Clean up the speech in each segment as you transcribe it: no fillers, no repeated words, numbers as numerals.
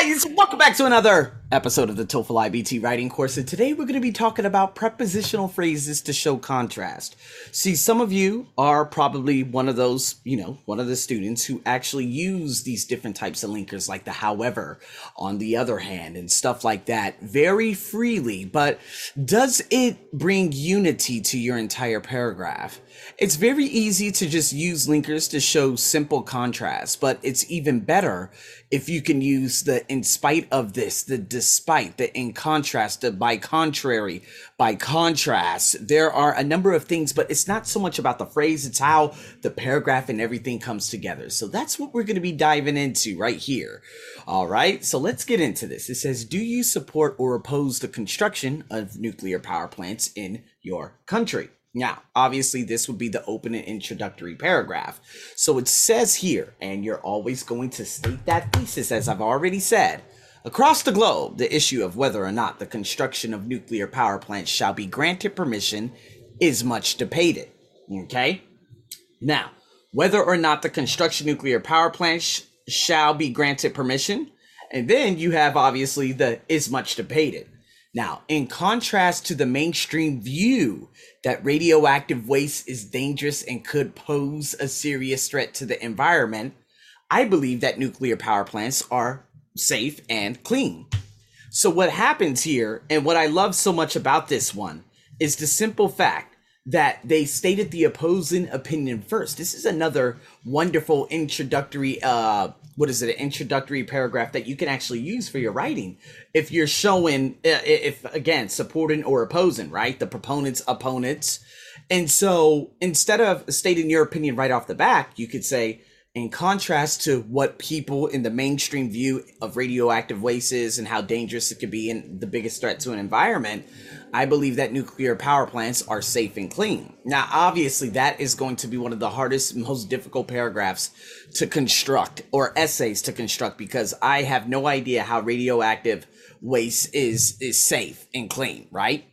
guys, welcome back to another episode of the TOEFL iBT writing course, and today we're going to be talking about prepositional phrases to show contrast. See, some of you are probably one of those, one of the students who actually use these different types of linkers like the however, on the other hand, and stuff like that very freely, but does it bring unity to your entire paragraph? It's very easy to just use linkers to show simple contrast, but it's even better if you can use the in spite of this, the despite, the in contrast, the by contrary, by contrast. There are a number of things, but it's not so much about the phrase, it's how the paragraph and everything comes together. So that's what we're going to be diving into right here. All right, so let's get into this. It says, do you support or oppose the construction of nuclear power plants in your country? Now, obviously, this would be the opening introductory paragraph. So it says here, and you're always going to state that thesis, as I've already said. Across the globe, the issue of whether or not the construction of nuclear power plants shall be granted permission is much debated. Okay? Now, whether or not the construction of nuclear power plants shall be granted permission, and then you have, obviously, the is much debated. Now, in contrast to the mainstream view that radioactive waste is dangerous and could pose a serious threat to the environment, I believe that nuclear power plants are safe and clean. So what happens here, and what I love so much about this one, is the simple fact that they stated the opposing opinion first. This is another wonderful introductory an introductory paragraph that you can actually use for your writing if you're showing, if again, supporting or opposing, right? The proponents, opponents. And so instead of stating your opinion right off the bat, you could say, in contrast to what people in the mainstream view of radioactive waste is and how dangerous it could be and the biggest threat to an environment, I believe that nuclear power plants are safe and clean. Now, obviously, that is going to be one of the hardest, most difficult paragraphs to construct, or essays to construct, because I have no idea how radioactive waste is safe and clean, right?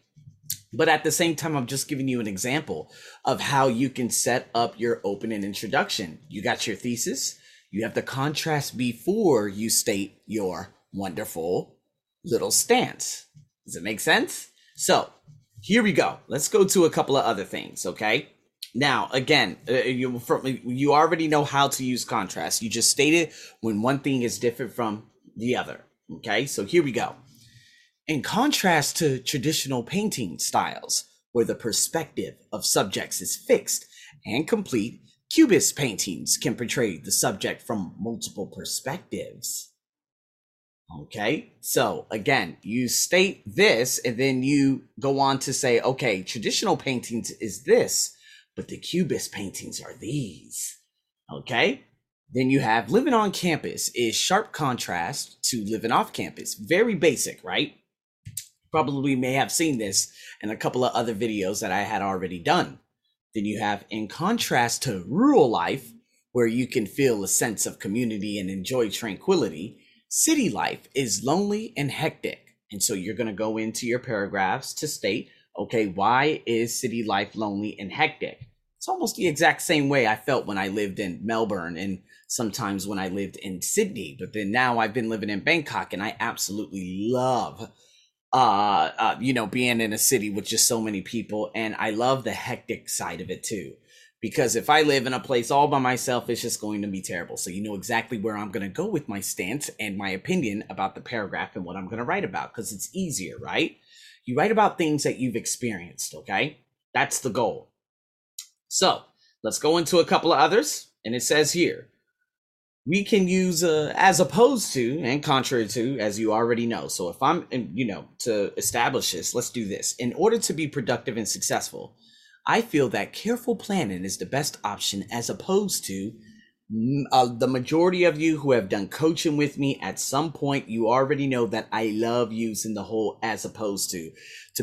But at the same time, I'm just giving you an example of how you can set up your opening introduction. You got your thesis. You have the contrast before you state your wonderful little stance. Does it make sense? So here we go. Let's go to a couple of other things, okay? Now, again, you already know how to use contrast. You just state it when one thing is different from the other, okay? So here we go. In contrast to traditional painting styles, where the perspective of subjects is fixed and complete, Cubist paintings can portray the subject from multiple perspectives. Okay, so again, you state this and then you go on to say, okay, traditional paintings is this, but the Cubist paintings are these. Okay, then you have living on campus is sharp contrast to living off campus. Very basic, right? Probably may have seen this in a couple of other videos that I had already done. Then you have in contrast to rural life, where you can feel a sense of community and enjoy tranquility, city life is lonely and hectic. And so you're going to go into your paragraphs to state, okay, why is city life lonely and hectic? It's almost the exact same way I felt when I lived in Melbourne and sometimes when I lived in Sydney, but then now I've been living in Bangkok and I absolutely love being in a city with just so many people. And I love the hectic side of it too, because if I live in a place all by myself, it's just going to be terrible. So you know exactly where I'm going to go with my stance and my opinion about the paragraph and what I'm going to write about, because it's easier, right? You write about things that you've experienced, okay? That's the goal. So let's go into a couple of others. And it says here, we can use as opposed to and contrary to, as you already know. So if I'm, to establish this, let's do this. In order to be productive and successful, I feel that careful planning is the best option, as opposed to the majority of you who have done coaching with me at some point. You already know that I love using the whole as opposed to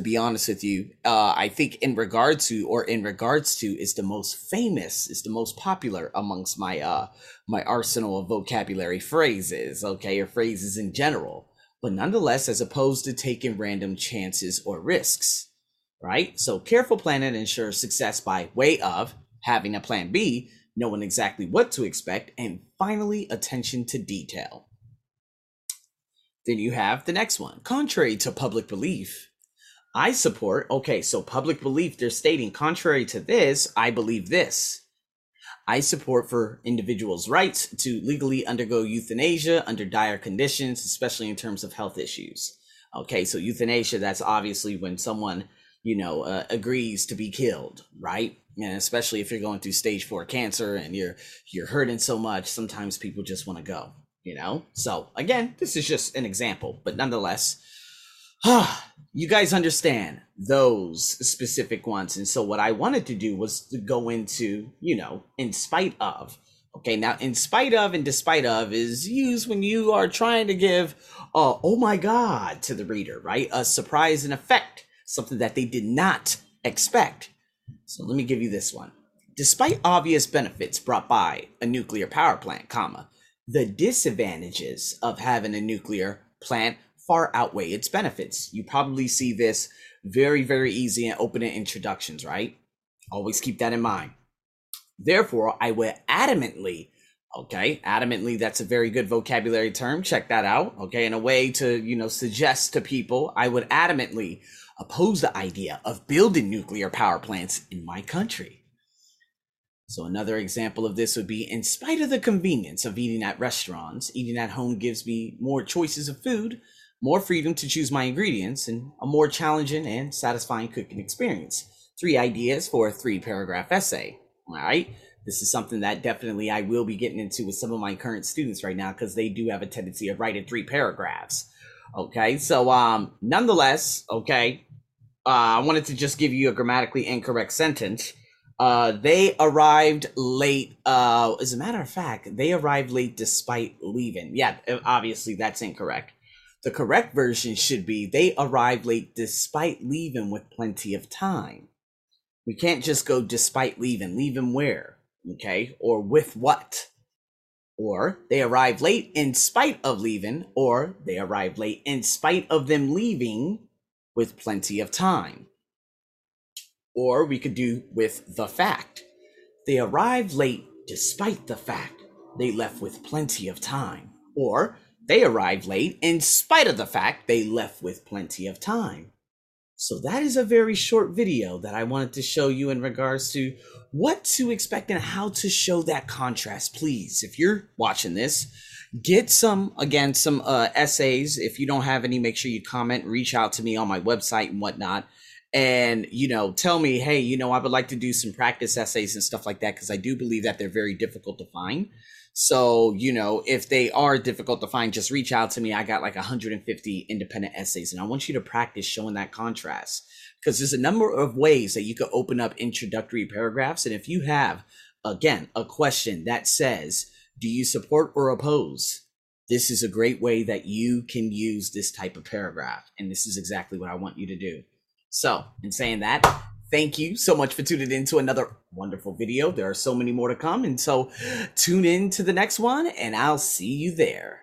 be honest with you. I think in regards to is the most famous, is the most popular amongst my my arsenal of vocabulary phrases, okay, or phrases in general. But nonetheless, as opposed to taking random chances or risks, right? So careful planning ensures success by way of having a plan B, knowing exactly what to expect, and finally, attention to detail. Then you have the next one. Contrary to public belief, I support. Okay, so public belief, they're stating contrary to this, I believe this. I support for individuals' rights to legally undergo euthanasia under dire conditions, especially in terms of health issues. Okay, so euthanasia, that's obviously when someone, you know, agrees to be killed, right? And especially if you're going through stage 4 cancer and you're hurting so much, sometimes people just want to go, you know? So again, this is just an example, but nonetheless, you guys understand those specific ones. And so what I wanted to do was to go into, you know, in spite of. Okay, now in spite of and despite of is used when you are trying to give oh my God to the reader, right? A surprise and effect, something that they did not expect. So let me give you this one. Despite obvious benefits brought by a nuclear power plant, comma, the disadvantages of having a nuclear plant far outweigh its benefits. You probably see this very, very easy in opening introductions, right? Always keep that in mind. Therefore, I would adamantly, okay, adamantly, that's a very good vocabulary term. Check that out, okay? In a way to, you know, suggest to people, I would adamantly oppose the idea of building nuclear power plants in my country. So another example of this would be, in spite of the convenience of eating at restaurants, eating at home gives me more choices of food, more freedom to choose my ingredients, and a more challenging and satisfying cooking experience. 3 ideas for a 3-paragraph essay. All right. This is something that definitely I will be getting into with some of my current students right now, because they do have a tendency of writing 3 paragraphs. Okay. So nonetheless, okay, I wanted to just give you a grammatically incorrect sentence. They arrived late. As a matter of fact, they arrived late despite leaving. Yeah, obviously that's incorrect. The correct version should be, they arrived late despite leaving with plenty of time. We can't just go despite leaving. Leaving where? Okay, or with what? Or they arrived late in spite of leaving, or they arrived late in spite of them leaving with plenty of time. Or we could do with the fact. They arrived late despite the fact they left with plenty of time. Or they arrived late in spite of the fact they left with plenty of time. So that is a very short video that I wanted to show you in regards to what to expect and how to show that contrast. Please, if you're watching this, get some, again, some essays. If you don't have any, make sure you comment, reach out to me on my website and whatnot. And, you know, tell me, hey, you know, I would like to do some practice essays and stuff like that, because I do believe that they're very difficult to find. So, you know, if they are difficult to find, just reach out to me. I got like 150 independent essays, and I want you to practice showing that contrast, because there's a number of ways that you could open up introductory paragraphs. And if you have, again, a question that says, do you support or oppose? This is a great way that you can use this type of paragraph. And this is exactly what I want you to do. So in saying that, thank you so much for tuning in to another wonderful video. There are so many more to come. And so tune in to the next one, and I'll see you there.